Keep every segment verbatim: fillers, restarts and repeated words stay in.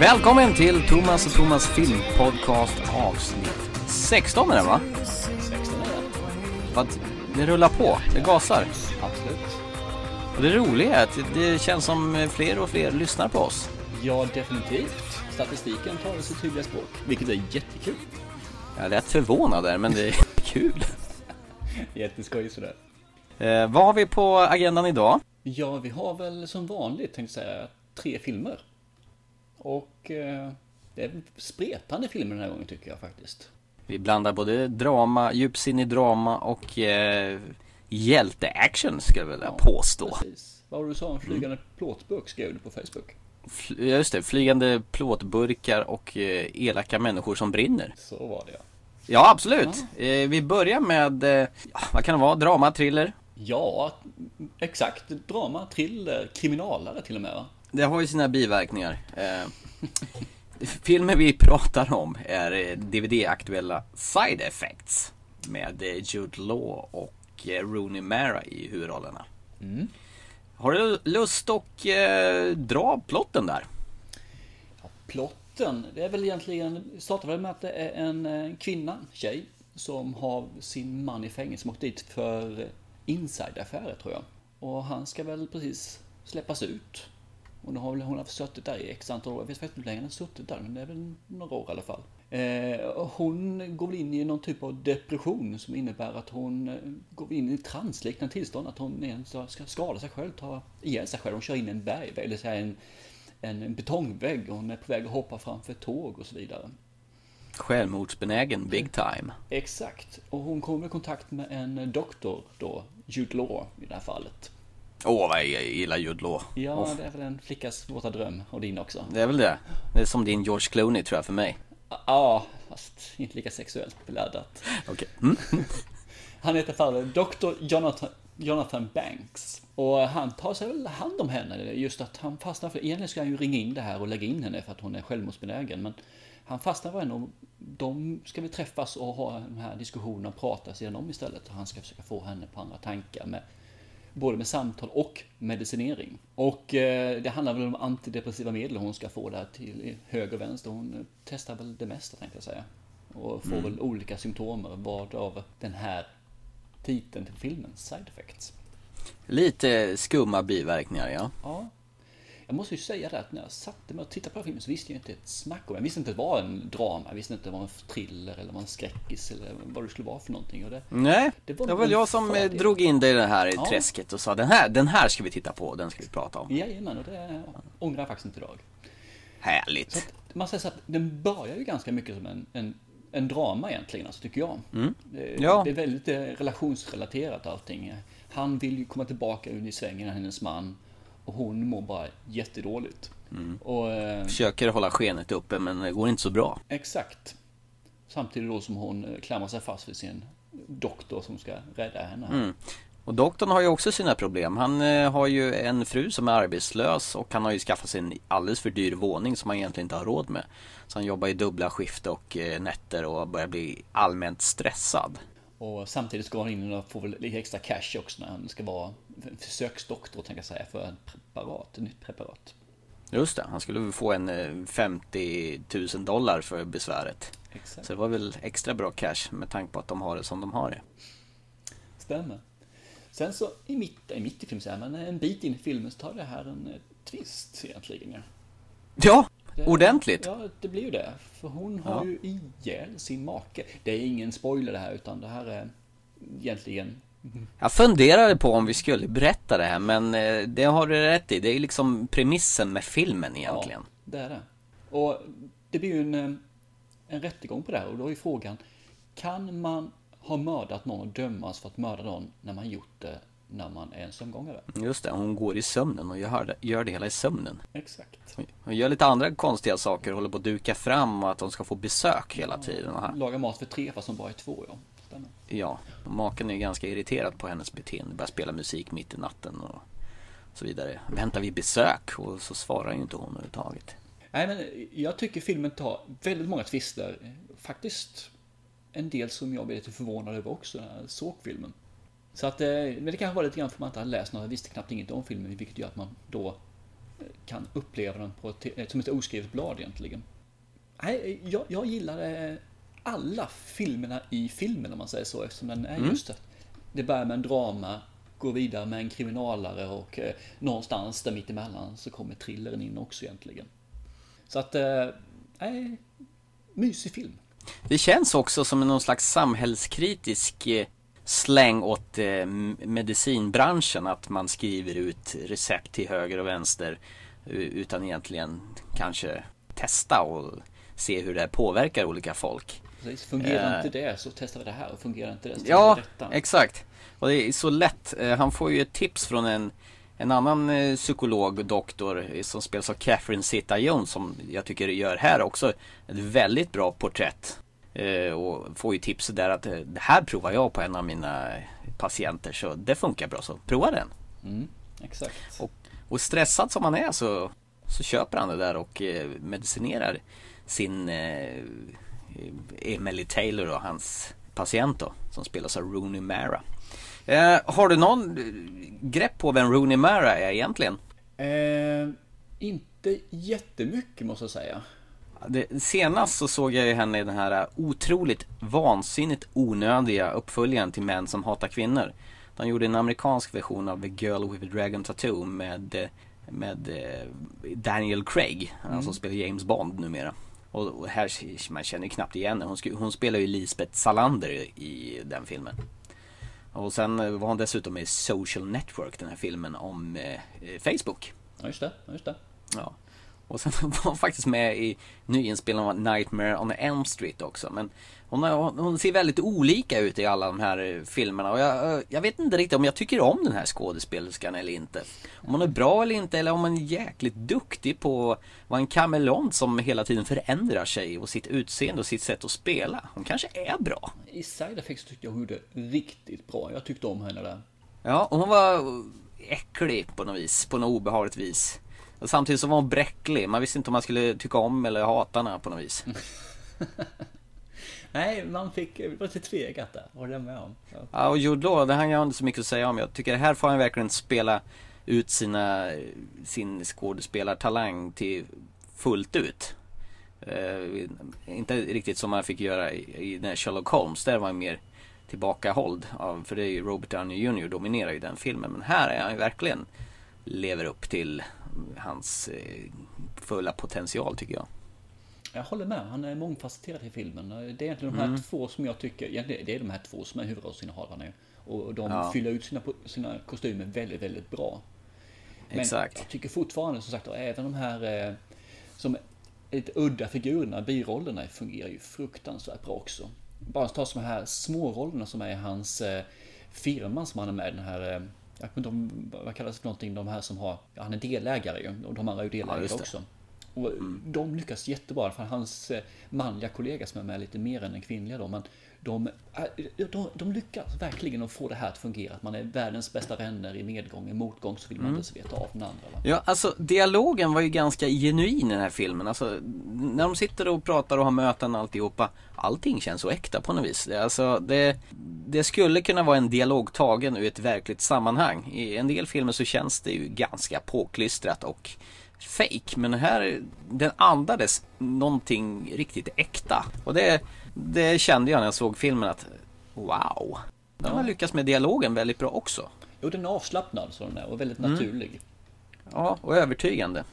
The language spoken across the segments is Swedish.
Välkommen till Thomas och Thomas filmpodcast avsnitt sexton är det, va? sexton är det. Vad, det rullar på, det gasar. Absolut. Och det roliga är att det känns som fler och fler lyssnar på oss. Ja, definitivt. Statistiken tar sig tydliga språk, vilket är jättekul. Jag är rätt förvånad där, men det är kul. Jätteskoj sådär. Eh, vad har vi på agendan idag? Ja, vi har väl som vanligt, tänkte jag säga, tre filmer. Och eh, det är spretande filmer den här gången tycker jag faktiskt. Vi blandar både drama, djupsinnig drama och eh, hjälteaction skulle jag vilja ja, påstå. Precis. Vad var du sa om flygande mm. plåtburk skrev du på Facebook? Fl- ja just det, flygande plåtburkar och eh, elaka människor som brinner. Så var det ja. Ja, absolut. Ja. Eh, vi börjar med, eh, vad kan det vara, drama, thriller? Ja, exakt. Drama, thriller, kriminalare till och med va? Det har ju sina biverkningar. Eh, filmen vi pratar om är D V D-aktuella Side Effects med Jude Law och Rooney Mara i huvudrollerna. Mm. Har du lust att eh, dra plotten där? Ja, plotten, det är väl egentligen, startar väl med att det är en kvinna, tjej, som har sin man i fängelse som åkt dit för inside-affärer tror jag. Och han ska väl precis släppas ut. Och nu har väl hon har suttit där i x antal år. Jag vet faktiskt inte längre än suttit där, men det är väl några år i alla fall. Eh, hon går in i någon typ av depression som innebär att hon går in i transliknande tillstånd. Att hon igen ska skada sig själv, ta igen sig själv. Hon kör in en bergvägg, eller så här en, en betongvägg. Hon är på väg att hoppa framför tåg och så vidare. Självmordsbenägen, big time. Exakt. Och hon kommer i kontakt med en doktor då, Jude Law i det här fallet. Åh, oh, vad jag gillar Jude Law. Ja, oh. Det är väl en flickas våta dröm och din också. Det är väl det. Det är som din George Clooney tror jag för mig. Ja, ah, fast inte lika sexuellt beladdat. Okej. Okay. Mm. Han heter fallet doktor Jonathan, Jonathan Banks. Och han tar sig väl hand om henne. Just att han fastnar för, egentligen ska han ju ringa in det här och lägga in henne för att hon är självmordsbenägen. Men han fastnar för henne och de ska väl träffas och ha den här diskussionen och prata sedan om istället. Och han ska försöka få henne på andra tankar med både med samtal och medicinering. Och eh, det handlar väl om antidepressiva medel hon ska få där till höger och vänster. Hon testar väl det mesta tänkte jag säga. Och får mm. väl olika symptomer vad av den här titeln till filmen, Side Effects. Lite skumma biverkningar, ja. Ja. Jag måste ju säga det att när jag satte mig och tittade på filmen så visste jag inte ett smack om. Jag visste inte att det var en drama, jag visste inte att det var en thriller eller var en skräckis eller vad det skulle vara för någonting. Och det, nej, det var, det var väl jag som fördel. drog in dig i det här i ja. träsket och sa den här, den här ska vi titta på, den ska vi prata om. Jajamän, och det ångrar jag faktiskt inte idag. Härligt. Så att, man säger så att den börjar ju ganska mycket som en, en, en drama egentligen, alltså, tycker jag. Mm. Det, ja. det är väldigt relationsrelaterat allting. Han vill ju komma tillbaka in i svängen av hennes man. Och hon mår bara jättedåligt. Mm. Och, eh, försöker hålla skenet uppe men det går inte så bra. Exakt. Samtidigt då som hon klamrar sig fast vid sin doktor som ska rädda henne. Mm. Och doktorn har ju också sina problem. Han eh, har ju en fru som är arbetslös och han har ju skaffat sig en alldeles för dyr våning som han egentligen inte har råd med. Så han jobbar i dubbla skift och eh, nätter och börjar bli allmänt stressad. Och samtidigt ska han in och få lite extra cash också när han ska vara försöksdoktor tänker jag säga, för ett preparat, ett nytt preparat. Just det, han skulle få en femtio tusen dollar för besväret. Exakt. Så det var väl extra bra cash med tanke på att de har det som de har det. Stämmer. Sen så i mitt, i mitt i filmen, så här, men en bit in i filmen så tar det här en twist egentligen. Ja, ja. Det, ordentligt. Ja, det blir ju det. För hon har ja. ju ihjäl sin make. Det är ingen spoiler det här, utan det här är egentligen... Jag funderade på om vi skulle berätta det här, men det har du rätt i. Det är liksom premissen med filmen egentligen. Ja, det är det. Och det blir ju en, en rättegång på det här. Och då är ju frågan, kan man ha mördat någon och dömas för att mörda någon när man gjort det när man är en sömngångare? Just det, hon går i sömnen och gör det, gör det hela i sömnen. Exakt. Hon gör lite andra konstiga saker, håller på att duka fram och att de ska få besök hela ja, tiden. Här. Laga mat för tre fast som bara är två, ja. Stämmer. Ja, maken är ganska irriterad på hennes beteende. Börjar spela musik mitt i natten och så vidare. Väntar vi besök och så svarar ju inte hon överhuvudtaget. Nej, men jag tycker filmen tar väldigt många twister. Faktiskt en del som jag blev lite förvånad över också när jag såg filmen. Så att, men det kanske var lite grann för man inte hade läst något, jag visste knappt inget om filmen, vilket gör att man då kan uppleva den på ett, som ett oskrivet blad egentligen. Nej, jag, jag gillade alla filmerna i filmen om man säger så, eftersom den är mm. just det. Det börjar med en drama, går vidare med en kriminalare och eh, någonstans där mitt emellan så kommer thrillern in också egentligen. Så att, nej, eh, mysig film. Det känns också som någon slags samhällskritisk släng åt eh, medicinbranschen, att man skriver ut recept till höger och vänster utan egentligen kanske testa och se hur det här påverkar olika folk. Precis, fungerar eh, inte det så testar vi det här och fungerar inte det så ja, detta. Exakt. Och det är så lätt. Han får ju ett tips från en, en annan eh, psykolog, doktor, som spelas av Catherine Zeta-Jones, som jag tycker gör här också ett väldigt bra porträtt. Och får ju tips där att det här provar jag på en av mina patienter, så det funkar bra, så prova den. Mm, exakt. Och, och stressad som han är så, så köper han det där och eh, medicinerar sin eh, Emily Taylor och hans patient då, som spelas av Rooney Mara. Eh, har du någon grepp på vem Rooney Mara är egentligen? Eh, inte jättemycket måste jag säga. Det, senast så såg jag ju henne i den här otroligt vansinnigt onödiga uppföljaren till Män som hatar kvinnor. De gjorde en amerikansk version av The Girl with a Dragon Tattoo med, med Daniel Craig, mm. han som spelar James Bond numera. Och, och här, man känner ju knappt igen henne. Hon, hon spelar ju Lisbeth Salander i, i den filmen. Och sen var hon dessutom i Social Network, den här filmen om eh, Facebook. Ja, just det, just det. Ja. Och sen var hon faktiskt med i nyinspelningen av Nightmare on Elm Street också. Men hon, har, hon ser väldigt olika ut i alla de här filmerna. Och jag, jag vet inte riktigt om jag tycker om den här skådespelerskan eller inte. Om hon är bra eller inte, eller om hon är jäkligt duktig på att vara en kameleont som hela tiden förändrar sig och sitt utseende och sitt sätt att spela. Hon kanske är bra. I Side Effects tyckte jag hon gjorde riktigt bra. Jag tyckte om henne där. Ja, och hon var äcklig på något vis, på något obehagligt vis. Samtidigt så var hon bräcklig. Man visste inte om man skulle tycka om eller hata henne på något vis. Nej, man fick lite tvekat där. Vad det med om? Ja, ja och Jude Law, det här har jag inte så mycket att säga om. Jag tycker här får han verkligen spela ut sina, sin skådespelartalang till fullt ut. Uh, inte riktigt som man fick göra i, i den här Sherlock Holmes. Där var han mer tillbakahålld. Av, för det är ju Robert Downey junior dominerar ju den filmen. Men här är han ju verkligen lever upp till hans fulla potential tycker jag. Jag håller med, han är mångfacetterad i filmen. Det är egentligen de här mm. två som jag tycker, det är de här två som är huvudrollsinnehavarna och de ja. fyller ut sina, sina kostymer väldigt, väldigt bra. Men exakt. Jag tycker fortfarande som sagt, även de här som lite udda figurerna, birollerna fungerar ju fruktansvärt bra också. Bara ta som de här smårollerna som är i hans firma som han är med i den här. Jag vet inte om vad kallas det någonting, de här som har, ja, han är delägare ju, och de andra är ju delägare ja, också. Och mm. de lyckas jättebra, för hans manliga kollega som är med lite mer än den kvinnliga då, men de, de, de lyckas verkligen att få det här att fungera, att man är världens bästa vänner i medgång, i motgång, så vill man mm. inte veta av den andra. Va? Ja, alltså dialogen var ju ganska genuin i den här filmen, alltså när de sitter och pratar och har möten och alltihopa, allting känns så äkta på något vis. Alltså det, det skulle kunna vara en dialog tagen ur ett verkligt sammanhang. I en del filmer så känns det ju ganska påklistrat och fake, men här den andades någonting riktigt äkta. Och det, det kände jag när jag såg filmen att wow. Den har lyckats med dialogen väldigt bra också. Jo, den är avslappnad sådana där, och väldigt mm. naturlig. Ja, och övertygande.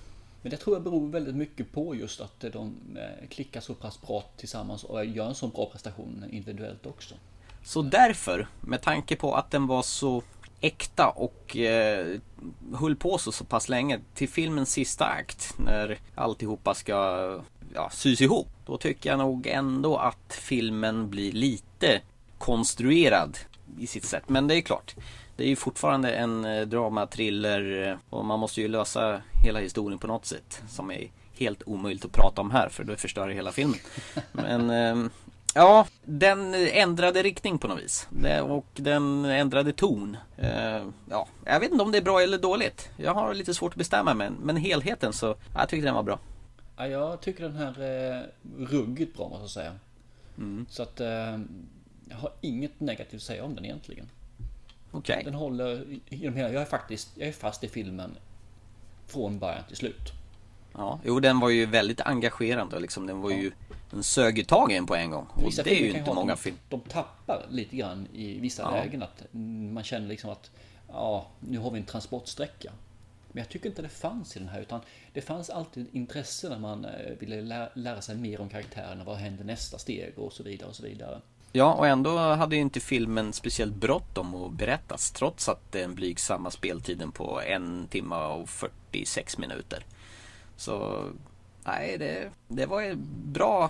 Men det tror jag beror väldigt mycket på just att de klickar så pass bra tillsammans och gör en så bra prestation individuellt också. Så därför, med tanke på att den var så äkta och eh, höll på så, så pass länge till filmens sista akt när alltihopa ska ja, sys ihop, då tycker jag nog ändå att filmen blir lite konstruerad i sitt sätt, men det är klart, det är ju fortfarande en eh, drama-thriller och man måste ju lösa hela historien på något sätt som är helt omöjligt att prata om här, för då förstör det hela filmen. Men eh, ja, den ändrade riktning på något vis. Och den ändrade ton. Ja, jag vet inte om det är bra eller dåligt. Jag har lite svårt att bestämma mig. Men helheten så, jag tycker den var bra. Ja, jag tycker den här är ruggigt bra, måste jag säga. Mm. Så att jag har inget negativt att säga om den egentligen. Okay. Den håller genom hela. Jag är faktiskt jag är fast i filmen från början till slut. Ja, jo, den var ju väldigt engagerande liksom. Den var ja. ju den sög i tagen på en gång. Och vissa det är ju inte många film. De, de tappar lite grann i vissa ja. lägen att man känner liksom att ja, nu har vi en transportsträcka. Men jag tycker inte det fanns i den här, utan det fanns alltid intresse när man ville lära, lära sig mer om karaktärerna, vad händer nästa steg och så vidare och så vidare. Ja, och ändå hade ju inte filmen speciellt bråttom att berättas, trots att den blygsamma speltiden på en timme och fyrtiosex minuter. Så nej, det, det var ett bra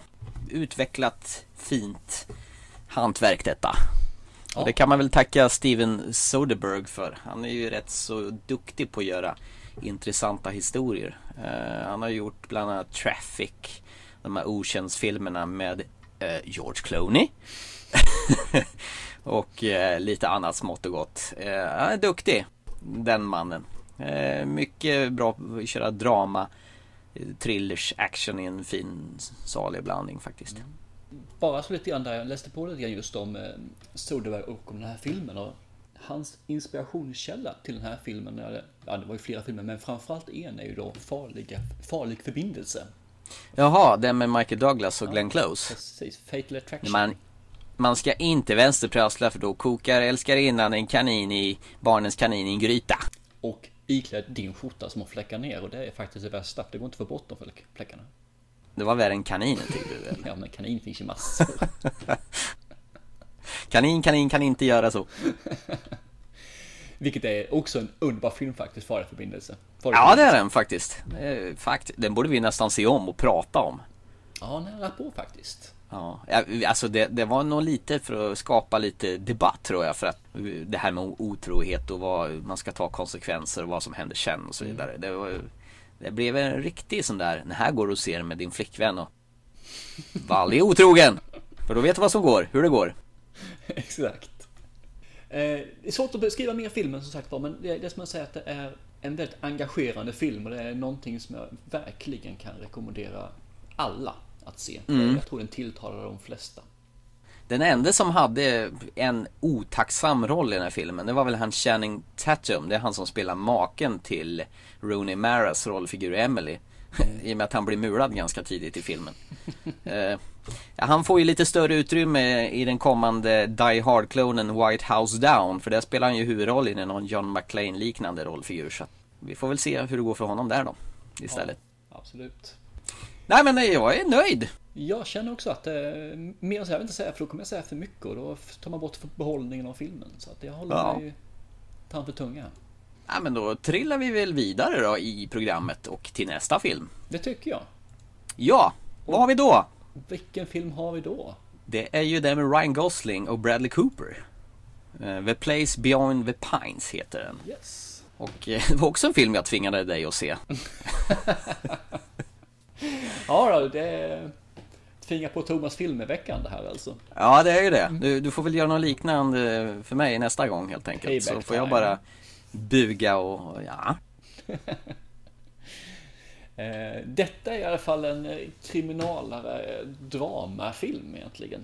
utvecklat, fint hantverk detta. Ja. Och det kan man väl tacka Steven Soderbergh för. Han är ju rätt så duktig på att göra intressanta historier. Uh, han har gjort bland annat Traffic, de här okändsfilmerna med uh, George Clooney. och uh, lite annat smått och gott. Uh, han är duktig, den mannen. Uh, mycket bra att köra drama, thrillers, action i en fin salig blandning faktiskt. Mm. Bara så lite grann där, jag läste på lite grann just om Soderbergh och om den här filmen och hans inspirationskälla till den här filmen, ja, det var ju flera filmer, men framförallt en är ju då farliga, Farlig förbindelse. Jaha, den med Michael Douglas och ja, Glenn Close. Precis, Fatal Attraction. Man, man ska inte vänsterprösla, för då kokar älskarinnan en kanin i barnens kanin i en gryta. Och iklädd din skjorta som hon fläckar ner, och det är faktiskt det värsta, det går inte för bort de fläckarna. Det var värre än kaninen, tycker du väl? Ja, men kanin finns ju massor. Kanin, kanin kan inte göra så. Vilket är också en underbar film faktiskt, Farlig förbindelse. Farlig ja, förbindelse. Det är den faktiskt. Eh, fakt- den borde vi nästan se om och prata om. Ja, nära på faktiskt. Ja, alltså det, det var nog lite för att skapa lite debatt, tror jag, för att det här med otrohet och vad man ska ta konsekvenser och vad som händer sen och så vidare. Mm. Det var Det blev en riktig sån där, den här går du och ser med din flickvän och Valle är otrogen, för då vet du vad som går, hur det går. Exakt. eh, Det är svårt att beskriva mer filmen som sagt, men det, det som jag säger att det är en väldigt engagerande film. Och det är någonting som jag verkligen kan rekommendera alla att se. mm. Jag tror den tilltalar de flesta. Den enda som hade en otacksam roll i den här filmen, det var väl han Channing Tatum. Det är han som spelar maken till Rooney Maras rollfigur Emily. I och med att han blir murad ganska tidigt i filmen. uh, han får ju lite större utrymme i den kommande Die Hard-klonen White House Down. För där spelar han ju huvudrollen i någon John McClane-liknande rollfigur. Så vi får väl se hur det går för honom där då, istället. Ja, absolut. Nej, men nej, jag är nöjd. Jag känner också att eh, mer än så här, jag vill inte säga, för då kommer jag säga för mycket och då tar man bort behållningen av filmen. Så att jag håller ja. mig tan för tunga. Ja, men då trillar vi väl vidare då i programmet och till nästa film. Det tycker jag. Ja, och vad har vi då? Vilken film har vi då? Det är ju den med Ryan Gosling och Bradley Cooper. uh, The Place Beyond the Pines heter den. Yes. Och eh, det var också en film jag tvingade dig att se. Ja då, det tvingar på Thomas film i veckan det här alltså. Ja, det är ju det. Du, du får väl göra något liknande för mig nästa gång helt enkelt. Payback så får jag time. Bara buga och ja. Detta är i alla fall en kriminalare dramafilm egentligen.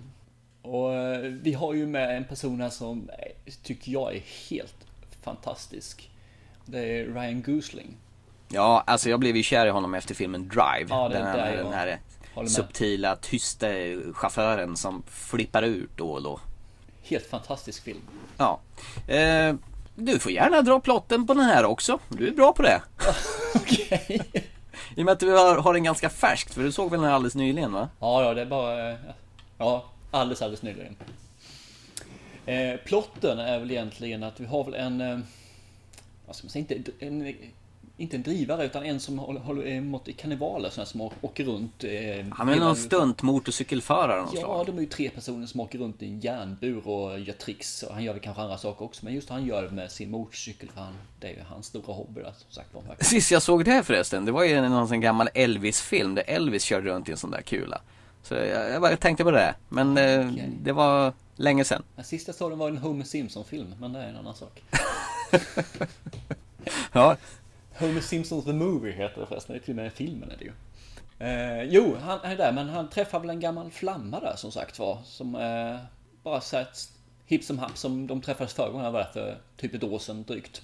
Och vi har ju med en person här som tycker jag är helt fantastisk. Det är Ryan Gosling. Ja, alltså jag blev ju kär i honom efter filmen Drive. Ja, den, här, den här subtila, tysta chauffören som flippar ut då och då. Helt fantastisk film. Ja. Eh, du får gärna dra plotten på den här också. Du är bra på det. Okej. Okay. I och med att du har, har den ganska färskt, för du såg väl den här alldeles nyligen, va? Ja, ja det är bara... Ja, alldeles, alldeles nyligen. Eh, plotten är väl egentligen att vi har väl en... Eh, vad ska man säga, inte... En, Inte en drivare utan en som håller mot i karnevaler, sådana som åker runt. Eh, Han är någon stunt motorcykelförare någon Ja, slag. De är ju tre personer som åker runt i en järnbur och gör tricks. Och han gör väl kanske andra saker också, men just han gör det med sin motorcykel, för han, det är ju hans stora hobby där, som sagt. Sist jag såg det här förresten, det var ju någon sån gammal Elvis-film där Elvis körde runt i en sån där kula. Så jag, jag bara tänkte på det, men eh, okay. Det var länge sedan. Den sista staden var en Homer Simpson-film, men det är en annan sak. Ja. Homer Simpsons The Movie heter det förresten, det är till och med filmen är det ju. Eh, jo, han är där, men han träffar väl en gammal flamma där som sagt var. Som eh, bara så här, hipp som happ som de träffades förra gången, var för typ ett år sedan drygt.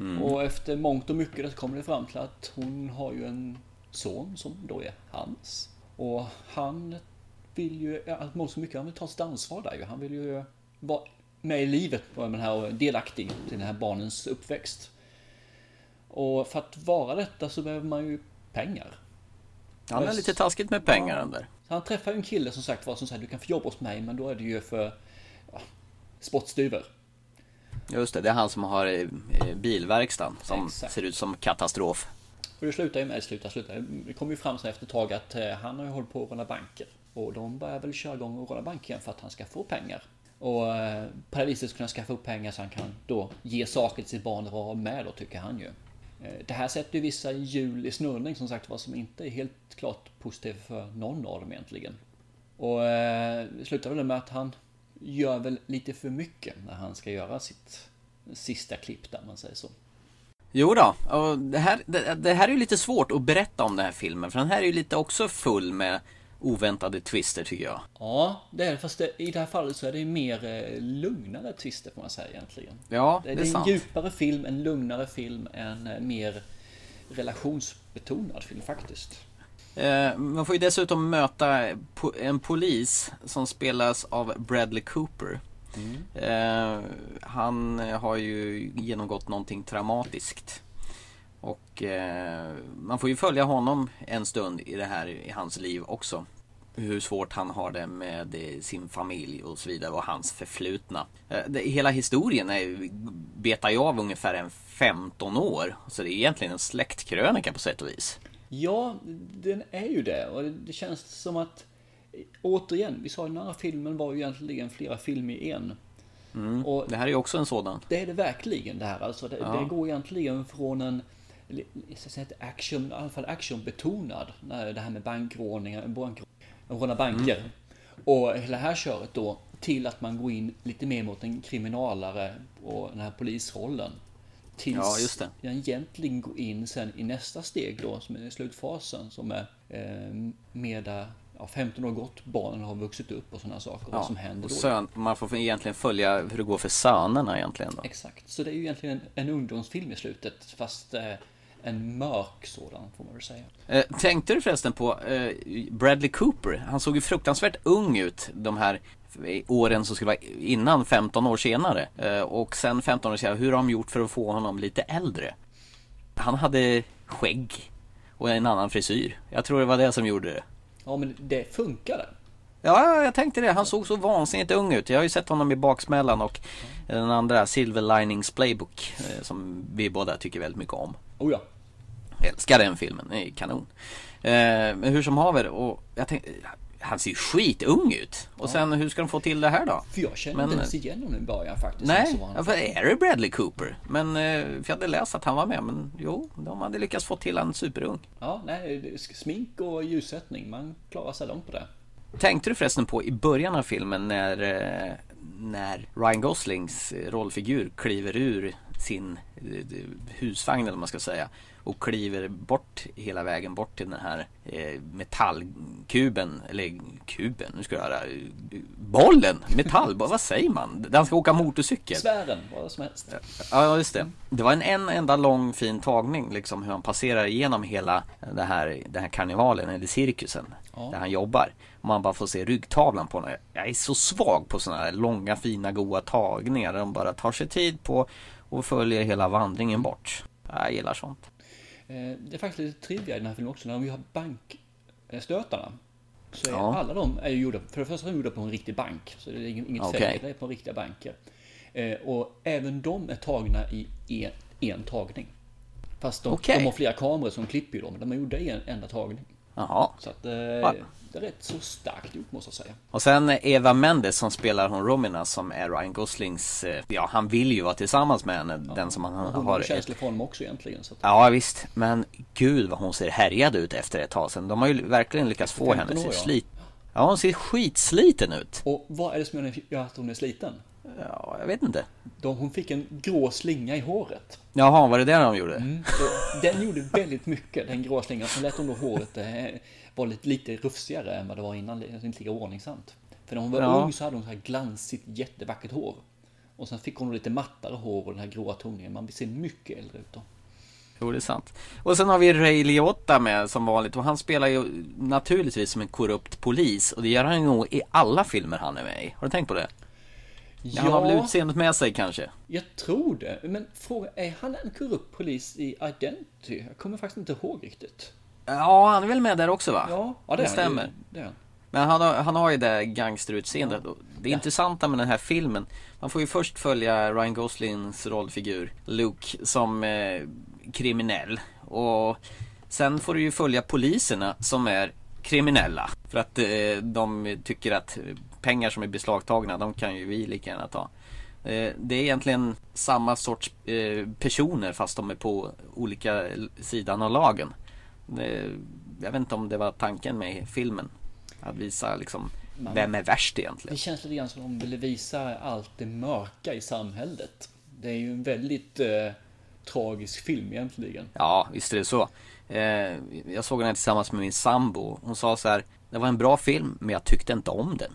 Mm. Och efter mångt och mycket så kommer det fram till att hon har ju en son som då är hans. Och han vill ju, allt mål så mycket, han vill ta sitt ansvar där ju. Han vill ju vara med i livet med den här, och delaktig till den här barnens uppväxt. Och för att vara detta så behöver man ju pengar. Han är lite taskigt med pengar, den där. Han träffar ju en kille som sagt var som säger, du kan få jobba hos mig, men då är det ju för ja, sportstyver. Just det, det är han som har bilverkstan som exakt. Ser ut som katastrof. Och det slutar ju med, slutar, slutar. Det kommer ju fram så efter ett tag att han har ju hållit på att råna banker. Och de börjar väl köra igång och råna banken för att han ska få pengar. Och på det viset ska han skaffa upp pengar så han kan då ge saker till sitt barn och vara med då, tycker han ju. Det här sätter ju vissa hjul i snurrning som sagt var, som inte är helt klart positivt för någon av dem egentligen. Och det slutar väl med att han gör väl lite för mycket när han ska göra sitt sista klipp där, man säger så. Jo då, och det här, det, det här är ju lite svårt att berätta om den här filmen, för den här är ju lite också full med oväntade twister, tycker jag. Ja, det är, fast det, i det här fallet så är det mer eh, lugnare twister, får man säga egentligen. Ja, det, det är en sant. Djupare film, en lugnare film, en eh, mer relationsbetonad film faktiskt. Eh, man får ju dessutom möta po- en polis som spelas av Bradley Cooper. Mm. Eh, han har ju genomgått någonting traumatiskt. Och eh, man får ju följa honom en stund i det här, i hans liv också. Hur svårt han har det med eh, sin familj och så vidare, och hans förflutna. Eh, det, hela historien är, betar jag av ungefär en femton år. Så det är egentligen en släktkrönika på sätt och vis. Ja, den är ju det. Och det, det känns som att, återigen, vi sa att den andra filmen var ju egentligen flera filmer i en. Mm, och det här är ju också en sådan. Det är det verkligen det här. Alltså, det, ja. Det går egentligen från en action, i alla fall actionbetonad, det här med bankråningar, bank, råna banker mm. och hela här köret då, till att man går in lite mer mot en kriminalare och den här polisrollen, tills ja, just det. Jag egentligen går in sen i nästa steg då, som är slutfasen, som är eh, med ja, femton år gått, barnen har vuxit upp och sådana saker, ja, och som händer och sön, då. Man får egentligen följa hur det går för sönerna egentligen då. Exakt, så det är ju egentligen en, en ungdomsfilm i slutet, fast eh, en mörk sådan, får man väl säga. Eh, tänkte du förresten på eh, Bradley Cooper? Han såg ju fruktansvärt ung ut de här åren som skulle vara innan, femton år senare. Eh, och sen femton år senare, hur har de gjort för att få honom lite äldre? Han hade skägg och en annan frisyr. Jag tror det var det som gjorde det. Ja, men det funkade. Ja, jag tänkte det. Han såg så vansinnigt ung ut. Jag har ju sett honom i Baksmällan och den andra, Silver Linings Playbook, som vi båda tycker väldigt mycket om. Oh ja. Jag älskar den filmen, det är kanon. Men hur som haver, och jag tänkte, han ser ju skitung ut. Och sen, hur ska de få till det här då? För jag kände inte ens igen honom i början faktiskt. Nej, för är det Bradley Cooper? Men, för jag hade läst att han var med, men jo, de hade lyckats få till han superung. Ja, nej, smink och ljussättning, man klarar sig långt på det. Tänkte du förresten på i början av filmen när, när Ryan Goslings rollfigur kliver ur sin husvagn, eller man ska säga, och kliver bort hela vägen bort till den här metallkuben, eller kuben, nu ska jag höra, bollen, metall, vad säger man? Den ska åka motorcykel. Sfären, vad som helst. Ja, just det. Det var en, en enda lång fin tagning, liksom hur han passerar igenom hela det här, den här karnevalen, eller cirkusen, ja. Där han jobbar. Man bara får se ryggtavlan på honom. Jag är så svag på sådana här långa, fina, goda tagningar där de bara tar sig tid på och följer hela vandringen bort. Jag gillar sånt. Det är faktiskt lite trivia i den här filmen också. När vi har bankstötarna så är ja. alla de är ju gjorda, för det första är de gjorda på en riktig bank. Så det är inget okay. fel, det är på riktiga banker. Och även de är tagna i en, en tagning. Fast de, okay. de har flera kameror som klipper dem. De är gjorda i en enda tagning. Jaha. Så att, eh, det är rätt så starkt gjort, måste jag säga. Och sen Eva Mendes som spelar hon Romina, som är Ryan Goslings, eh, ja, han vill ju vara tillsammans med henne, ja. Den som han har. Hon har känsla för honom också egentligen så att... Ja visst, men gud vad hon ser härjad ut efter ett tag sedan. De har ju verkligen lyckats få henne år, ja. Slit... ja, hon ser skitsliten ut. Och vad är det som gör att hon är sliten? Ja, jag vet inte. De, hon fick en grå slinga i håret. Jaha, var det det de gjorde? Mm, den gjorde väldigt mycket, den grå slingan. Sen lät hon då håret eh, vara lite, lite rufsigare än vad det var innan. Inte lika ordningsamt. För när hon var ja. ung så hade hon så här glansigt jättevackert hår. Och sen fick hon lite mattare hår och den här gråa toningen. Man ser mycket äldre ut då. Jo, det är sant. Och sen har vi Ray Liotta med som vanligt. Och han spelar ju naturligtvis som en korrupt polis. Och det gör han nog i alla filmer han är med i. Har du tänkt på det? Ja. Han har väl utseendet med sig kanske? Jag tror det. Men fråga, är han en korrupt polis i Identity? Jag kommer faktiskt inte ihåg riktigt. Ja, han är väl med där också va? Ja, ja det, det stämmer. Det, det är han. Men han har, han har ju det gangsterutseendet. Ja. Det är ja. intressanta med den här filmen. Man får ju först följa Ryan Goslings rollfigur Luke som eh, kriminell. Och sen får du ju följa poliserna som är kriminella. För att eh, de tycker att pengar som är beslagtagna, de kan ju vi lika gärna ta. Eh, det är egentligen samma sorts eh, personer fast de är på olika sidan av lagen. Eh, jag vet inte om det var tanken med filmen. Att visa liksom, man, vem är värst egentligen. Det känns lite grann som om de ville visa allt det mörka i samhället. Det är ju en väldigt eh, tragisk film egentligen. Ja, visst är det så. eh, Jag såg den här tillsammans med min sambo. Hon sa så här: det var en bra film men jag tyckte inte om den.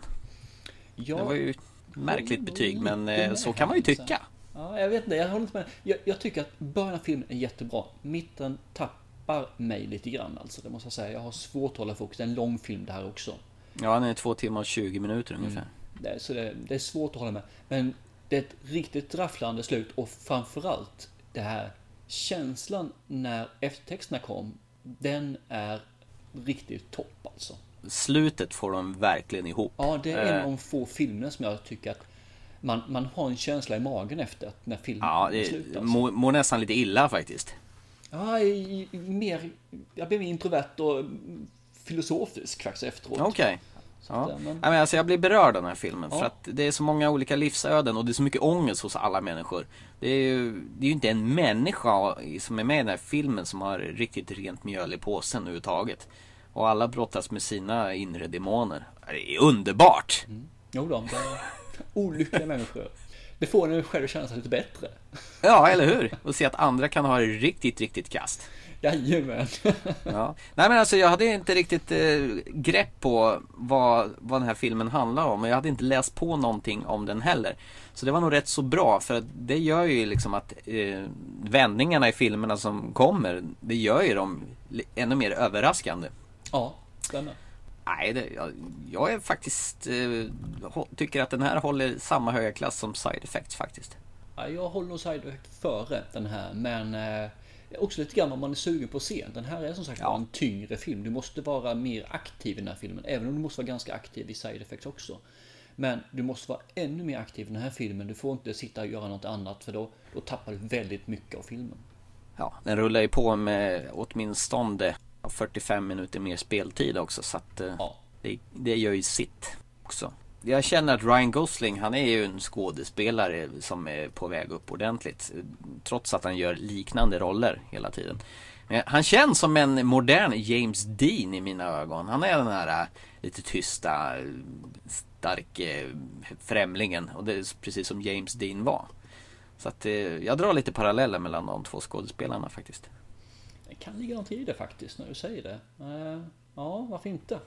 Ja, det var ju märkligt betyg. Men eh, så kan man ju tycka. Ja, jag vet inte, jag håller inte med. Jag, jag tycker att början av filmen är jättebra. Mitten tappar mig lite grann alltså, det måste jag säga. Jag har svårt att hålla fokus, det är en lång film det här också. Ja, den är två timmar och tjugo minuter ungefär. Mm. Så det, det är svårt att hålla med. Men det är ett riktigt rafflande slut. Och framförallt det här känslan när eftertexterna kom, den är riktigt topp alltså. Slutet får de verkligen ihop. Ja, det är en av de få filmerna som jag tycker att man, man har en känsla i magen efter att när filmen ja, det, slutar. Alltså. Mår må nästan lite illa faktiskt. Ja, mer, jag blev introvert och filosofisk faktiskt efteråt. Okej. Ja. Där, men... Nej, men alltså, jag blir berörd av den här filmen ja. för att det är så många olika livsöden och det är så mycket ångest hos alla människor. Det är ju, det är ju inte en människa som är med i den här filmen som har riktigt rent mjöl i påsen överhuvudtaget. Och alla brottas med sina inre demoner. Det är underbart. Mm. Jo då, det är olyckliga människor. Det får nu själv känna sig lite bättre. Ja, eller hur? Och se att andra kan ha det riktigt, riktigt kast. Jajamän. Ja. Nej, men alltså jag hade inte riktigt eh, grepp på vad, vad den här filmen handlar om. Och jag hade inte läst på någonting om den heller. Så det var nog rätt så bra. För det gör ju liksom att eh, vändningarna i filmerna som kommer, det gör ju dem ännu mer överraskande. Ja, stämmer. Nej, det, jag, jag är faktiskt eh, tycker att den här håller samma höga klass som Side Effects faktiskt. Ja, jag håller nog Side Effects före den här, men eh, också lite grann om man är sugen på scen. Den här är som sagt ja. en tyngre film. Du måste vara mer aktiv i den här filmen, även om du måste vara ganska aktiv i Side Effects också. Men du måste vara ännu mer aktiv i den här filmen. Du får inte sitta och göra något annat, för då, då tappar du väldigt mycket av filmen. Ja, den rullar ju på med åtminstone fyrtiofem minuter mer speltid också, så att ja. det, det gör ju sitt också. Jag känner att Ryan Gosling, han är ju en skådespelare som är på väg upp ordentligt, trots att han gör liknande roller hela tiden. Han känns som en modern James Dean i mina ögon. Han är den här lite tysta, starke främlingen, och det är precis som James Dean var. Så att jag drar lite paralleller mellan de två skådespelarna faktiskt. Det kan ligga någonting i det faktiskt när du säger det. Ja, varför inte?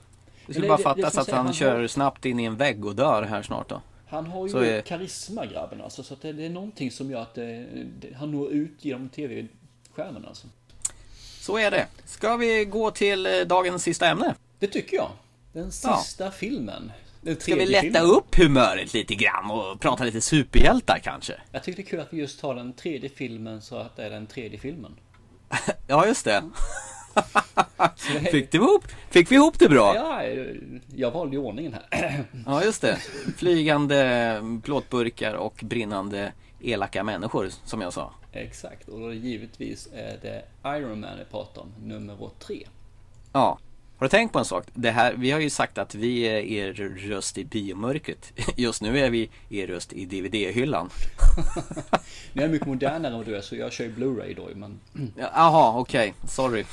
Det skulle bara fattas det, det att han, han kör har... snabbt in i en vägg och dör här snart då. Han har ju så, eh... karisma grabben alltså, så att det, det är någonting som gör att det, det, han når ut genom tv-skärmen alltså. Så är det. Ska vi gå till dagens sista ämne? Det tycker jag. Den sista ja. filmen. Den Ska vi lätta filmen. upp humöret lite grann och prata lite superhjältar kanske? Jag tycker det är kul att vi just tar den tredje filmen så att det är den tredje filmen. Ja, just det. Fick, det ihop? Fick vi ihop det bra? Ja, jag valde ordningen här. Ja, just det. Flygande plåtburkar och brinnande elaka människor, som jag sa. Exakt, och då givetvis är det Iron Man vi pratar om, nummer tre. Ja, har du tänkt på en sak? Det här, vi har ju sagt att vi är er röst i biomörkret. Just nu är vi er röst i D V D-hyllan. Nu är mycket modernare än du är, så jag kör Blu-ray då. Men... Jaha, okej. Okay. Sorry.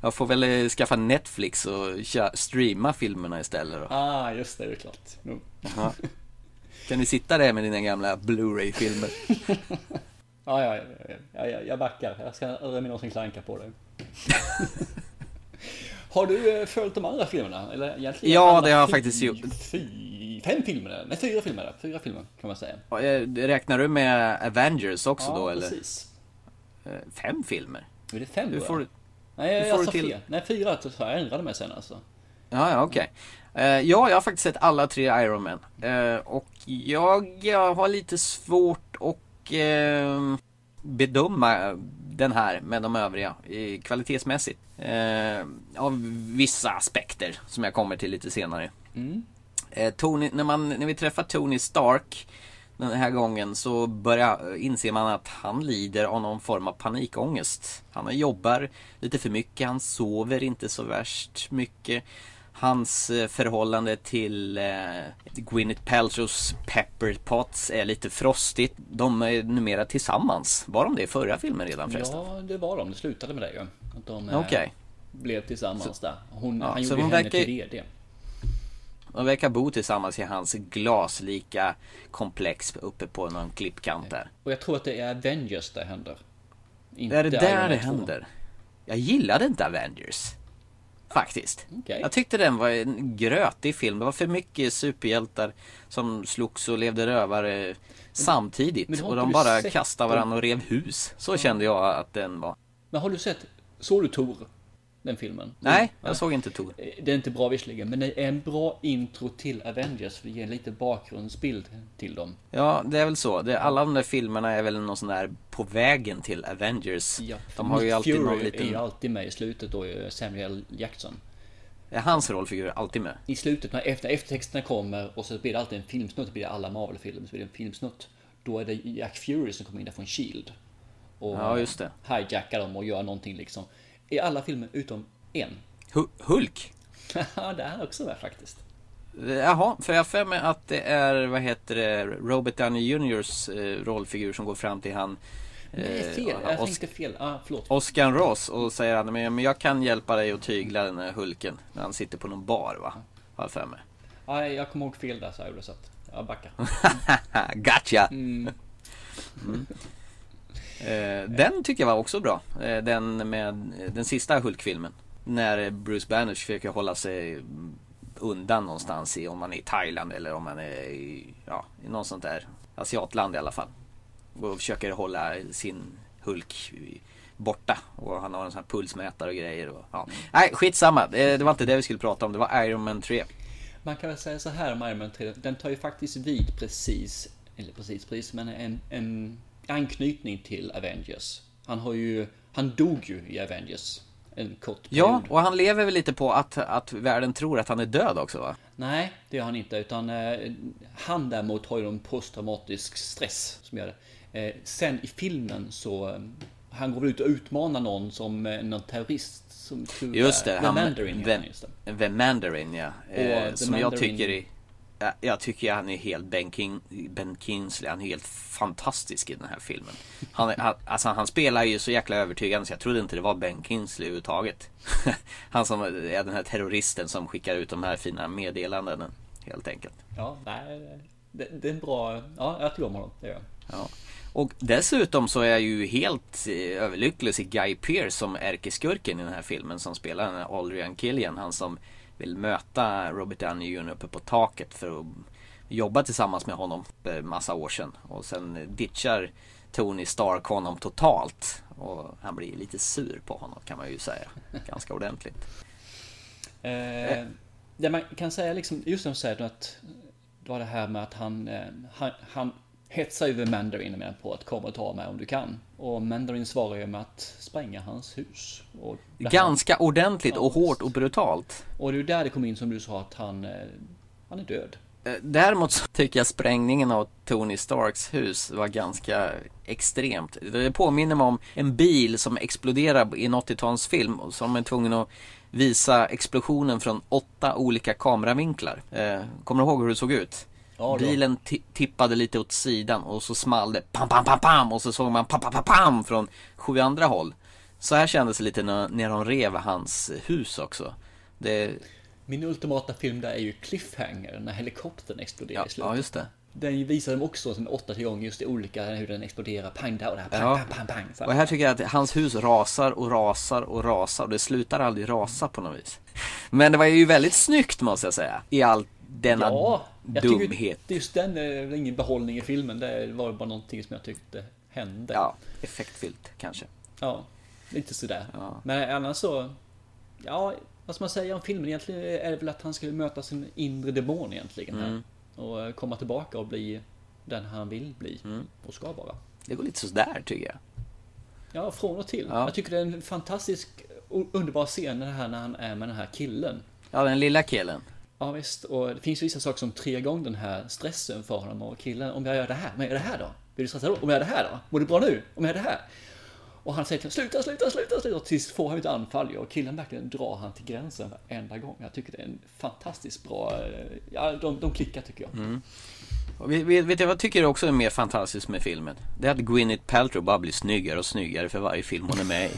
Jag får väl skaffa Netflix och streama filmerna istället då. Ah, just det, det är klart. No. Kan du sitta där med dina gamla Blu-ray-filmer? Ja, ja, ja, ja, ja, jag backar. Jag ska aldrig med någonsin klanka på det. Har du följt de andra filmerna? Eller egentligen ja, det har jag faktiskt gjort. Fem filmer, nej fyra filmer, fyra filmer kan man säga. Räknar du med Avengers också ja, då? Ja, precis. Eller? Fem filmer? Är det fem då? Får du... Nej, jag, jag får sa till... fyra. Nej, fyra, så jag ändrade mig sen alltså. Ja, ja okej. Okay. Uh, ja, jag har faktiskt sett alla tre Iron Man. Uh, och jag, jag har lite svårt att uh, bedöma den här med de övriga i, kvalitetsmässigt. Uh, av vissa aspekter som jag kommer till lite senare. Mm. Uh, Tony, när, man, när vi träffar Tony Stark den här gången så börjar, inser man att han lider av någon form av panikångest. Han jobbar lite för mycket, han sover inte så värst mycket. Hans förhållande till eh, Gwyneth Paltrows Pepper Potts är lite frostigt. De är numera tillsammans. Var de det i förra filmen redan förresten? Ja, det var de. Det slutade med det ju. Att de eh, okay. blev tillsammans så, där. Hon, ja, han gjorde henne verkar... till vd. De verkar bo tillsammans i hans glaslika komplex uppe på någon klippkant där. Och jag tror att det är Avengers det händer. Inte är det där det händer? Jag gillade inte Avengers. Faktiskt. Okay. Jag tyckte den var en grötig film. Det var för mycket superhjältar som slogs och levde rövare samtidigt. Men, men och de bara kastade varandra och rev hus. Så ja. Kände jag att den var. Men har du sett, såg du Thor? Den filmen. Nej, jag såg inte Thor. Det är inte bra visserligen, men det är en bra intro till Avengers för det ger en lite bakgrundsbild till dem. Ja, det är väl så. Det, alla de där filmerna är väl någon sån där på vägen till Avengers. Ja, de har Nick ju alltid Fury någon liten... är ju alltid med i slutet då, Samuel Jackson. Är hans rollfigur alltid med? I slutet, när efter, eftertexterna kommer och så blir det alltid en filmsnutt, så blir det alla Marvel-filmer, så blir det en filmsnutt. Då är det Jack Fury som kommer in där från S H I E L D och ja, just det. Hijackar dem och gör någonting liksom. I alla filmer utom en. Hulk? Ja, det är också där faktiskt. Jaha, för jag för mig att det är, vad heter det, Robert Downey juniors rollfigur som går fram till han... Nej, fel. Eh, jag Os- tänkte fel. Ah, förlåt. Oscar Ross och säger att men jag kan hjälpa dig att tygla den här Hulken när han sitter på någon bar, va? Har jag för mig. Ja, jag kommer ihåg fel där, så jag gjorde så att jag backar. Gotcha! Mm. Mm. Den tycker jag var också bra. Den med den sista Hulk-filmen. När Bruce Banner försöker hålla sig undan någonstans i, om man är i Thailand eller om man är i, ja, i någon sånt där asiatland i alla fall. Och försöker hålla sin Hulk borta. Och han har en sån här pulsmätare och grejer och, ja. Nej, skitsamma. Det var inte det vi skulle prata om. Det var Iron Man tre. Man kan väl säga så här om Iron Man tre. Den tar ju faktiskt vid precis. Eller precis, precis men en... en... anknytning till Avengers. Han har ju, han dog ju i Avengers en kort period. Ja, och han lever väl lite på att, att världen tror att han är död också, va? Nej, det gör han inte, utan eh, han däremot har ju en posttraumatisk stress som gör det. Eh, sen i filmen så eh, han går ut och utmanar någon som eh, någon terrorist som tror just det, han, The Mandarin. The, just det. The Mandarin, ja. Eh, och, som Mandarin, jag tycker i Jag tycker han är helt Ben, King, Ben Kingsley. Han är helt fantastisk i den här filmen. Han, han, alltså han spelar ju så jäkla övertygande så jag trodde inte det var Ben Kingsley överhuvudtaget. Han som är den här terroristen som skickar ut de här fina meddelandena helt enkelt. Ja, nej, det, det är en bra... Ja, jag tror om honom. Det gör jag. Ja. Och dessutom så är jag ju helt överlycklig i Guy Pearce som ärkeskurken i den här filmen som spelar den här Adrian Killian. Han som... vill möta Robert Downey junior uppe på taket för att jobba tillsammans med honom för massa år sedan. Och sen ditchar Tony Stark honom totalt. Och han blir lite sur på honom kan man ju säga. Ganska ordentligt. Eh, det man kan säga liksom, just som säger att det var det här med att han, han, han hetsar över Mandarin med på att komma och ta med om du kan. Och Mandarin svarar ju med att spränga hans hus. Och ganska han... ordentligt och hårt och brutalt. Och det är där det kom in som du sa att han, han är död. Däremot så tycker jag sprängningen av Tony Starks hus var ganska extremt. Det påminner mig om en bil som exploderar i en åttio-tals film och som är tvungen att visa explosionen från åtta olika kameravinklar. Kommer du ihåg hur det såg ut? Ja, bilen t- tippade lite åt sidan och så small det pam, pam, pam, pam och så såg man pam, pam, pam, pam från sju andra håll. Så här kändes det lite när, när de rev hans hus också. Det... Min ultimata film där är ju Cliffhanger när helikoptern exploderar ja, i slutet. Ja, just det. den visar dem också som åtta till gånger just i olika hur den exploderar, pang där och där, pang, ja. pang, pang, pang, pang. Och här tycker jag att hans hus rasar och rasar och rasar och det slutar aldrig rasa på något vis. Men det var ju väldigt snyggt måste jag säga i allt denna ja, jag dumhet. Tycker just den är ingen behållning i filmen, det var bara någonting som jag tyckte hände. Ja, effektfyllt kanske. Ja, lite sådär. Ja. Men annars så, ja, vad ska man säga om filmen egentligen är det väl att han skulle möta sin inre demon egentligen här. Mm. Och komma tillbaka och bli den han vill bli mm. och ska vara. Det går lite sådär tycker jag. Ja, från och till. Ja. Jag tycker det är en fantastisk, underbar scen det här när han är med den här killen. Ja, den lilla killen. Ja visst, och det finns vissa saker som tre gånger den här stressen för honom och killen. Om jag gör det här, men jag gör det här då? Blir du stressad då? Om jag gör det här då? Mår du bra nu? Om jag gör det här? Och han säger till honom, sluta, sluta, sluta, sluta. Och tills får han ett anfall. Och killen verkligen drar han till gränsen varenda gång. Jag tycker det är en fantastiskt bra... Ja, de, de klickar tycker jag. Mm. Och vet, vet jag vad tycker också är mer fantastiskt med filmen? Det är att Gwyneth Paltrow bara blir snyggare och snyggare för varje film hon är med i.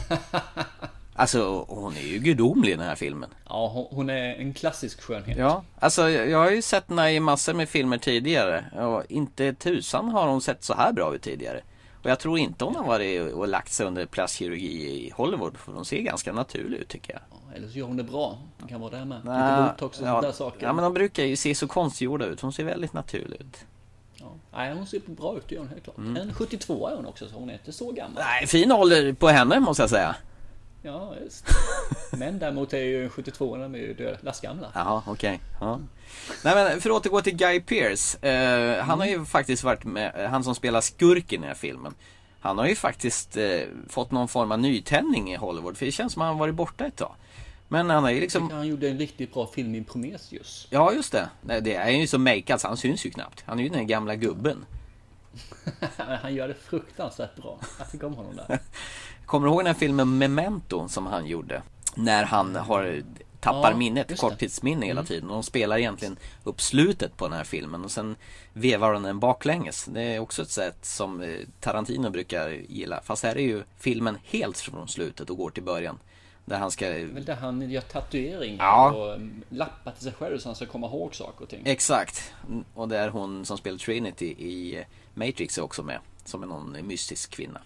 Alltså, hon är ju gudomlig i den här filmen. Ja, hon, hon är en klassisk skönhet. Ja, alltså jag har ju sett henne i massor med filmer tidigare. Och inte tusan har hon sett så här bra ut tidigare. Och jag tror inte hon har varit och lagt sig under plastkirurgi i Hollywood. För hon ser ganska naturlig ut tycker jag. Ja, eller så gör hon det bra. Hon kan vara där med. Nä, lite botox och ja, sådana där saker. Ja, men de brukar ju se så konstgjorda ut. Hon ser väldigt naturlig ut. Ja. Nej, hon ser bra ut, det gör hon helt klart. Mm. En sjuttiotvå är hon också, så hon är inte så gammal. Nej, fin ålder på henne måste jag säga. Ja, just. Men däremot är ju sjuttiotvåorna med ju döda lastgamla. Jaha, okej. Okay. Ja. Nej, men för att återgå till Guy Pearce. Eh, han mm. har ju faktiskt varit med, han som spelar skurken i den här filmen. Han har ju faktiskt eh, fått någon form av nytändning i Hollywood. För det känns som att han varit borta ett tag. Men han har ju liksom... Han gjorde en riktigt bra film i Prometheus. Ja, just det. Nej, det är ju så make-up, så han syns ju knappt. Han är ju den gamla gubben. Han gör det fruktansvärt bra. Jag tycker om honom där. Kommer du ihåg den här filmen Memento som han gjorde? När han har, tappar ja, minnet, korttidsminne mm. hela tiden. Och de spelar egentligen upp slutet på den här filmen. Och sen vevar de den baklänges. Det är också ett sätt som Tarantino brukar gilla. Fast här är ju filmen helt från slutet och går till början. Där han ska... Väl där han gör tatuering ja. och lappar till sig själv så han ska komma ihåg saker och ting. Exakt. Och där hon som spelar Trinity i Matrix är också med. Som är någon mystisk kvinna.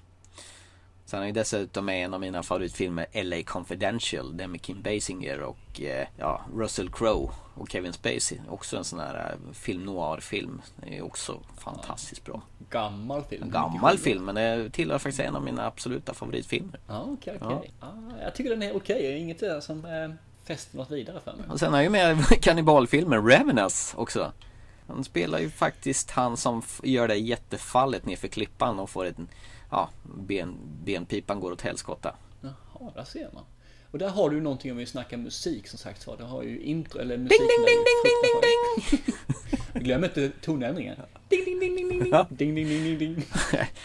Sen är ju dessutom med en av mina favoritfilmer L A Confidential, där med Kim Basinger och ja, Russell Crowe och Kevin Spacey. Också en sån här film noir-film. Det är också fantastiskt bra. Gammal film. En gammal film, men det tillhör faktiskt en av mina absoluta favoritfilmer. Ja, okej, okay, okej. Okay. Ja. Ah, jag tycker den är okej. Okay. Det är inget där som eh, fäster något vidare för mig. Och sen har jag ju med kannibalfilmen Revenant också. Han spelar ju faktiskt han som gör det jättefallet ner för klippan och får ett... Ja, ben, benpipan går åt helskotta. Jaha, där ser man. Och där har du ju någonting om vi snackar musik som sagt. Det har ju intro, eller musik. Ding, ding, ding, ding, ding, ding. Glöm inte tonändringen. Ding, ding, ding, ding, ding. Ja. Ding, ding, ding, ding, ding.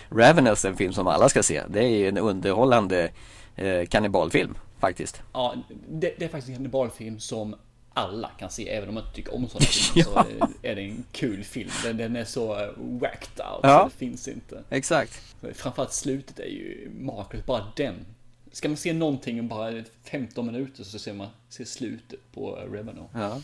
Ravenous är en film som alla ska se. Det är ju en underhållande eh, kannibalfilm faktiskt. Ja, det, det är faktiskt en kannibalfilm som alla kan se, även om man inte tycker om sådana filmer. Ja. Så är det en kul film. Den, den är så whacked out ja. Så det finns inte. Exakt. Framförallt slutet är ju makalöst. Bara den. Ska man se någonting om bara femton minuter så ser man ser slutet på Revenant. Ja.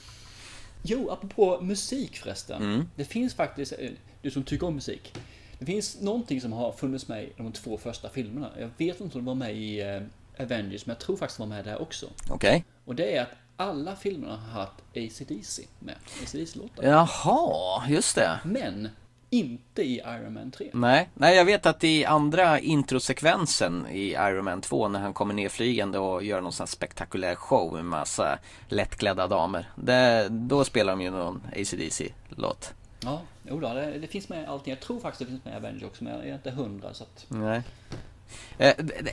Jo, apropå musik förresten. Mm. Det finns faktiskt, du som tycker om musik. Det finns någonting som har funnits med i de två första filmerna. Jag vet inte om det var med i Avengers, men jag tror faktiskt det var med där också. Okej. Okay. Och det är att alla filmerna har haft A C D C med. A C D C-låtar. Jaha, just det. Men inte i Iron Man tre. Nej, nej, jag vet att i andra introsekvensen i Iron Man två när han kommer ner flygande och gör någon sån spektakulär show med massa lättklädda damer. Det, då spelar de ju någon A C D C-låt. Ja, då, det, det finns med allting. Jag tror faktiskt det finns med Avengers också, men jag är inte hundra så att... Nej.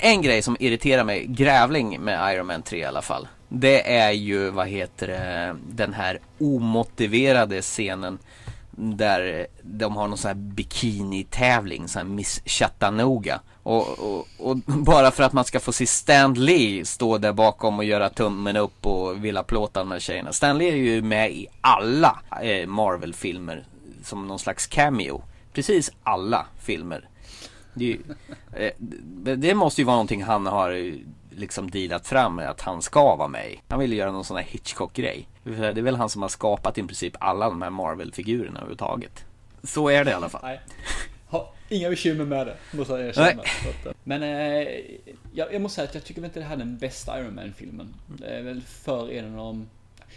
En grej som irriterar mig grävling med Iron Man tre i alla fall. Det är ju, vad heter det, den här omotiverade scenen där de har någon sån här bikini-tävling, sån här Miss Chattanooga. Och, och, och bara för att man ska få se Stan Lee stå där bakom och göra tummen upp och vilja plåta de här tjejerna. Stan Lee är ju med i alla Marvel-filmer som någon slags cameo. Precis alla filmer. Det, ju, det måste ju vara någonting han har liksom dealat fram med att han ska vara med. Han ville göra någon sån här Hitchcock-grej. Det är väl han som har skapat i princip alla de här Marvel-figurerna överhuvudtaget. så är det i alla fall. Nej. Ha, inga bekymmer med det, måste jag erkänna. Att, men eh, jag, jag måste säga att jag tycker inte det här är den bästa Iron Man-filmen. Det är väl för en om...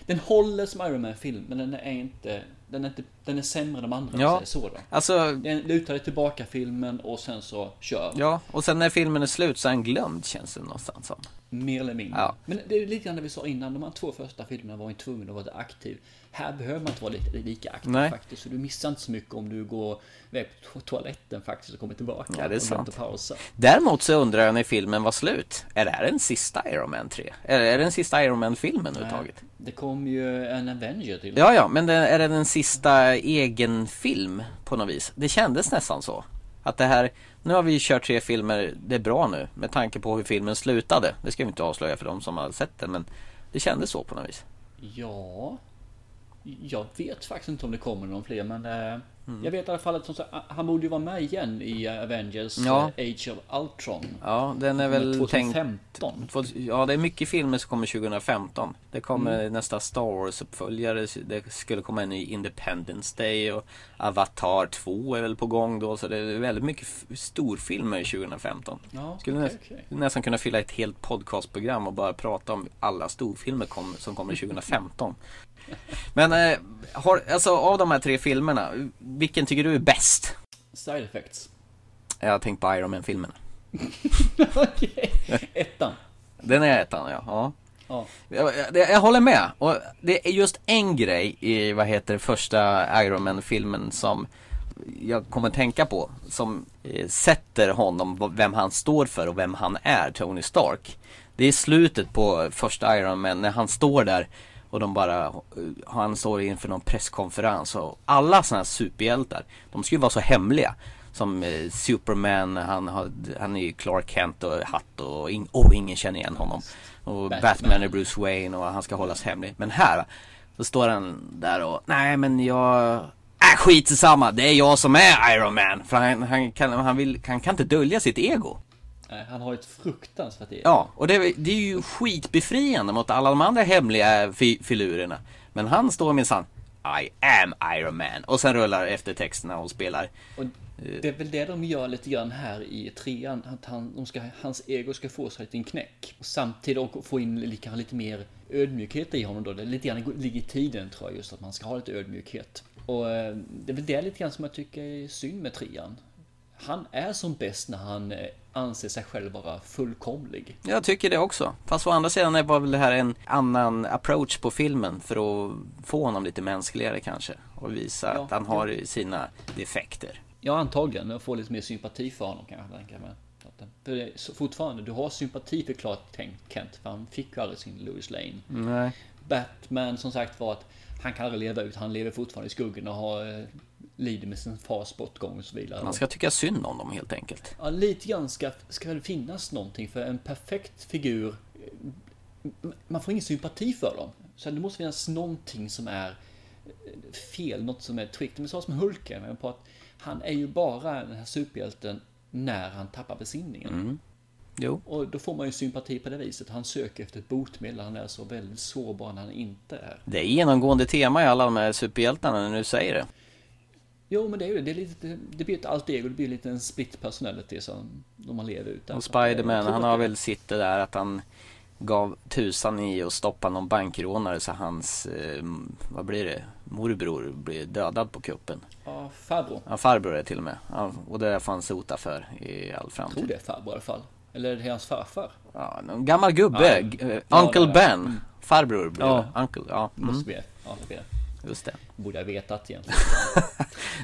Den håller som Iron Man-film, men den är inte... Den är, inte, den är sämre än de andra, ja, så då. Alltså, den lutar tillbaka filmen och sen så kör. Ja, och sen när filmen är slut så är den glömd, känns det någonstans som. Mer eller mindre. Ja. Men det är lite grann det vi sa innan, de här två första filmerna var inte tvungen att vara aktiv. Här behöver man inte vara lite, lika aktiv. Nej. Faktiskt. Så du missar inte så mycket om du går iväg på toaletten faktiskt och kommer tillbaka. Ja, det är sant. Däremot så undrar jag när filmen var slut. Är det här den sista Iron Man tre? Eller är det den sista Iron Man-filmen överhuvudtaget? Det kom ju en Avenger till. Ja, ja, men det, är det den sista egen film på något vis? Det kändes nästan så. Att det här, nu har vi kört tre filmer, det är bra nu. Med tanke på hur filmen slutade. Det ska vi inte avslöja för de som har sett den, men det kändes så på något vis. Ja... Jag vet faktiskt inte om det kommer någon fler, men eh, mm. jag vet i alla fall att han borde ju vara med igen i Avengers, ja. Age of Ultron. Ja, den är väl tjugohundrafemton. Tänkt, ja, det är mycket filmer som kommer tjugohundrafemton. Det kommer mm. nästa Star Wars-uppföljare, det skulle komma en ny Independence Day och Avatar två är väl på gång då, så det är väldigt mycket f- storfilmer i tjugohundrafemton. Ja, skulle okay, nä- okay. nästan kunna fylla ett helt podcastprogram och bara prata om alla storfilmer kom, som kommer tjugohundrafemton. Men eh, har, alltså, av de här tre filmerna, vilken tycker du är bäst? Side Effects. Jag har tänkt på Iron Man-filmerna. Okej, okay. Ettan. Den är ettan, ja. ja. ja. Jag, jag, jag håller med. Och det är just en grej i vad heter första Iron Man-filmen som jag kommer tänka på, som eh, sätter honom, vem han står för och vem han är, Tony Stark. Det är slutet på första Iron Man när han står där. Och de bara, han står inför någon presskonferens, och alla sådana här superhjältar, de ska ju vara så hemliga. Som eh, Superman, han, har, han är ju Clark Kent och hatt och, in, och ingen känner igen honom. Och Batman. Batman är Bruce Wayne och han ska hållas hemlig. Men här, så står han där och, nej men jag... Äh, skit i samma, det är jag som är Iron Man. För han, han, kan, han, vill, han kan inte dölja sitt ego. Han har ett fruktansvärt ego. Ja, och det, det är ju skitbefriande mot alla de andra hemliga fi- filurerna. Men han står minsann, I am Iron Man. Och sen rullar efter texterna och spelar. Och det är väl det de gör lite grann här i trean. Att han, de ska, hans ego ska få sig en knäck. Och samtidigt få in lite, lite mer ödmjukhet i honom. Då. Det lite grann ligger i tiden, tror jag, just att man ska ha lite ödmjukhet. Och det är väl det lite grann som jag tycker är synd med trean. Han är som bäst när han anser sig själv vara fullkomlig. Jag tycker det också. Fast å andra sidan var väl det här en annan approach på filmen för att få honom lite mänskligare kanske. Och visa ja, att han har ja. sina defekter. Ja, antagligen. Och få lite mer sympati för honom kan jag tänka mig. För det är fortfarande, du har sympati för Clark Kent. För han fick ju aldrig sin Lois Lane. Nej. Batman som sagt var att han kan aldrig leva ut. Han lever fortfarande i skuggan och har... lider med sin fars bortgång och så vidare. Man ska tycka synd om dem helt enkelt. Ja, lite grann ska, ska det finnas någonting. För en perfekt figur, man får ingen sympati för dem. Så det måste finnas någonting som är fel, något som är tryggt. Men så som Hulken, men på att han är ju bara den här superhjälten när han tappar besinningen. Mm. Jo. Och då får man ju sympati på det viset. Han söker efter ett botemedel. Han är så väldigt sårbar när han inte är. Det är genomgående tema i alla de här superhjältarna när du säger det. Jo, men det är ju det. Det, är lite, det blir inte allt ego, det blir lite en split personality som man lever ut. Och Spider-Man, han har väl sitter där att han gav tusan i och stoppade någon bankrånare så hans, eh, vad blir det, morbror blir dödad på kuppen. Ja, farbror. Ja, farbror är till och med. Ja, och det får han sota för i all framtid. Jag tror det är farbror i alla fall. Eller är det hans farfar? Ja, någon gammal gubbe. Ja, Uncle ja, det det. Ben. Mm. Farbror blir ja. Uncle, ja. Mm. Måste bli. Ja, det blir det. Just det. Borde jag vetat egentligen.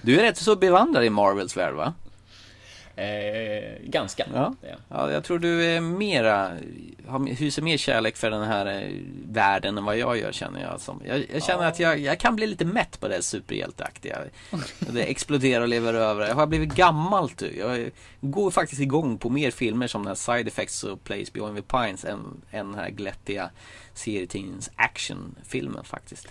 Du är rätt så bevandrad i Marvels värld, va? Eh, ganska. Ja. Ja, jag tror du är mera, hyser mer kärlek för den här världen än vad jag gör, känner jag. Som. Jag, jag känner ja. att jag, jag kan bli lite mätt på det superhjälteaktiga. Det exploderar och lever över. Jag har blivit gammalt. Jag går faktiskt igång på mer filmer som den här Side Effects och Place Beyond the Pines än, än den här glättiga serietidningens actionfilmen faktiskt.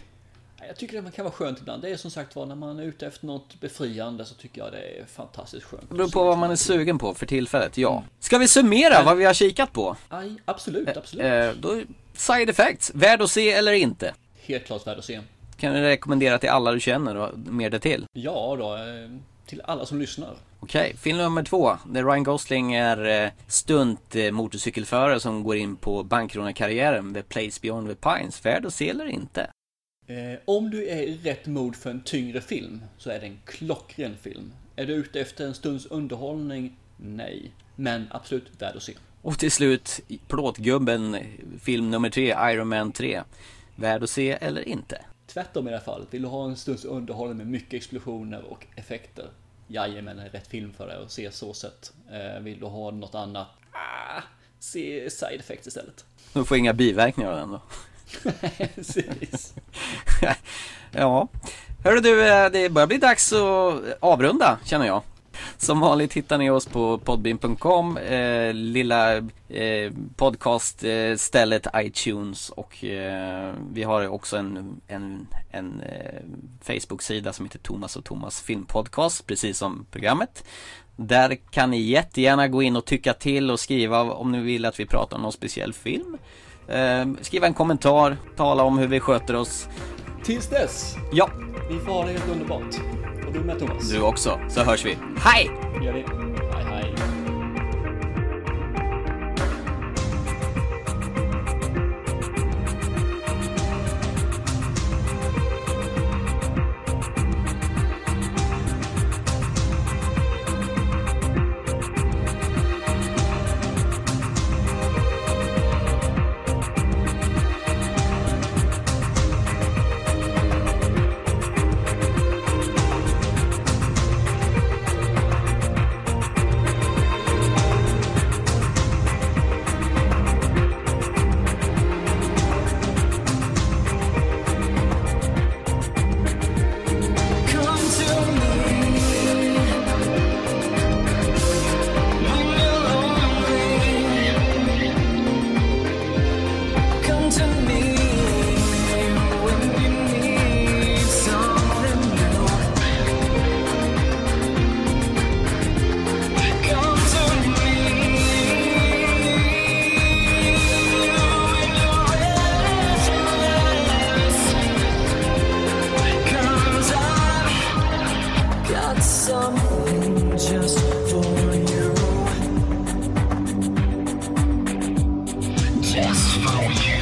Jag tycker att man kan vara skönt ibland. Det är som sagt var, när man är ute efter något befriande så tycker jag det är fantastiskt skönt. Det beror på vad man är sugen på för tillfället, ja. Mm. Ska vi summera Ä- vad vi har kikat på? Aj, absolut, absolut. Ä- då, Side Effects, värd att se eller inte? Helt klart värd att se. kan du rekommendera till alla du känner och mer det till? Ja då, till alla som lyssnar. Okej, film nummer två, där Ryan Gosling är stunt motorcykelförare som går in på bankrånarkarriären, The Place Beyond the Pines. Värd att se eller inte? Eh, om du är i rätt mod för en tyngre film så är det en klockren film. Är du ute efter en stunds underhållning? Nej. Men absolut värd att se. Och till slut, plåtgubben, film nummer tre, Iron Man tre. Värd att se eller inte? Tvärtom i det här fallet. Vill du ha en stunds underhållning med mycket explosioner och effekter? Jajamän, är rätt film för dig att se så sett. Eh, vill du ha något annat? Ah, se Side Effects istället. Du får inga biverkningar av den då. Precis. Ja. Hörru du, det börjar bli dags att avrunda, känner jag. Som vanligt hittar ni oss på podbean punkt com, eh, lilla eh, podcaststället eh, iTunes, och eh, vi har också en, en, en eh, Facebook-sida som heter Thomas och Thomas filmpodcast, precis som programmet. Där kan ni jättegärna gå in och tycka till och skriva om ni vill att vi pratar om någon speciell film. Eh, skriva en kommentar, tala om hur vi sköter oss. Tills dess. Ja. Vi får ha det helt underbart. Och du med, Thomas. Du också, så hörs vi. Hej! Gör det. Hej, hej. Just for you.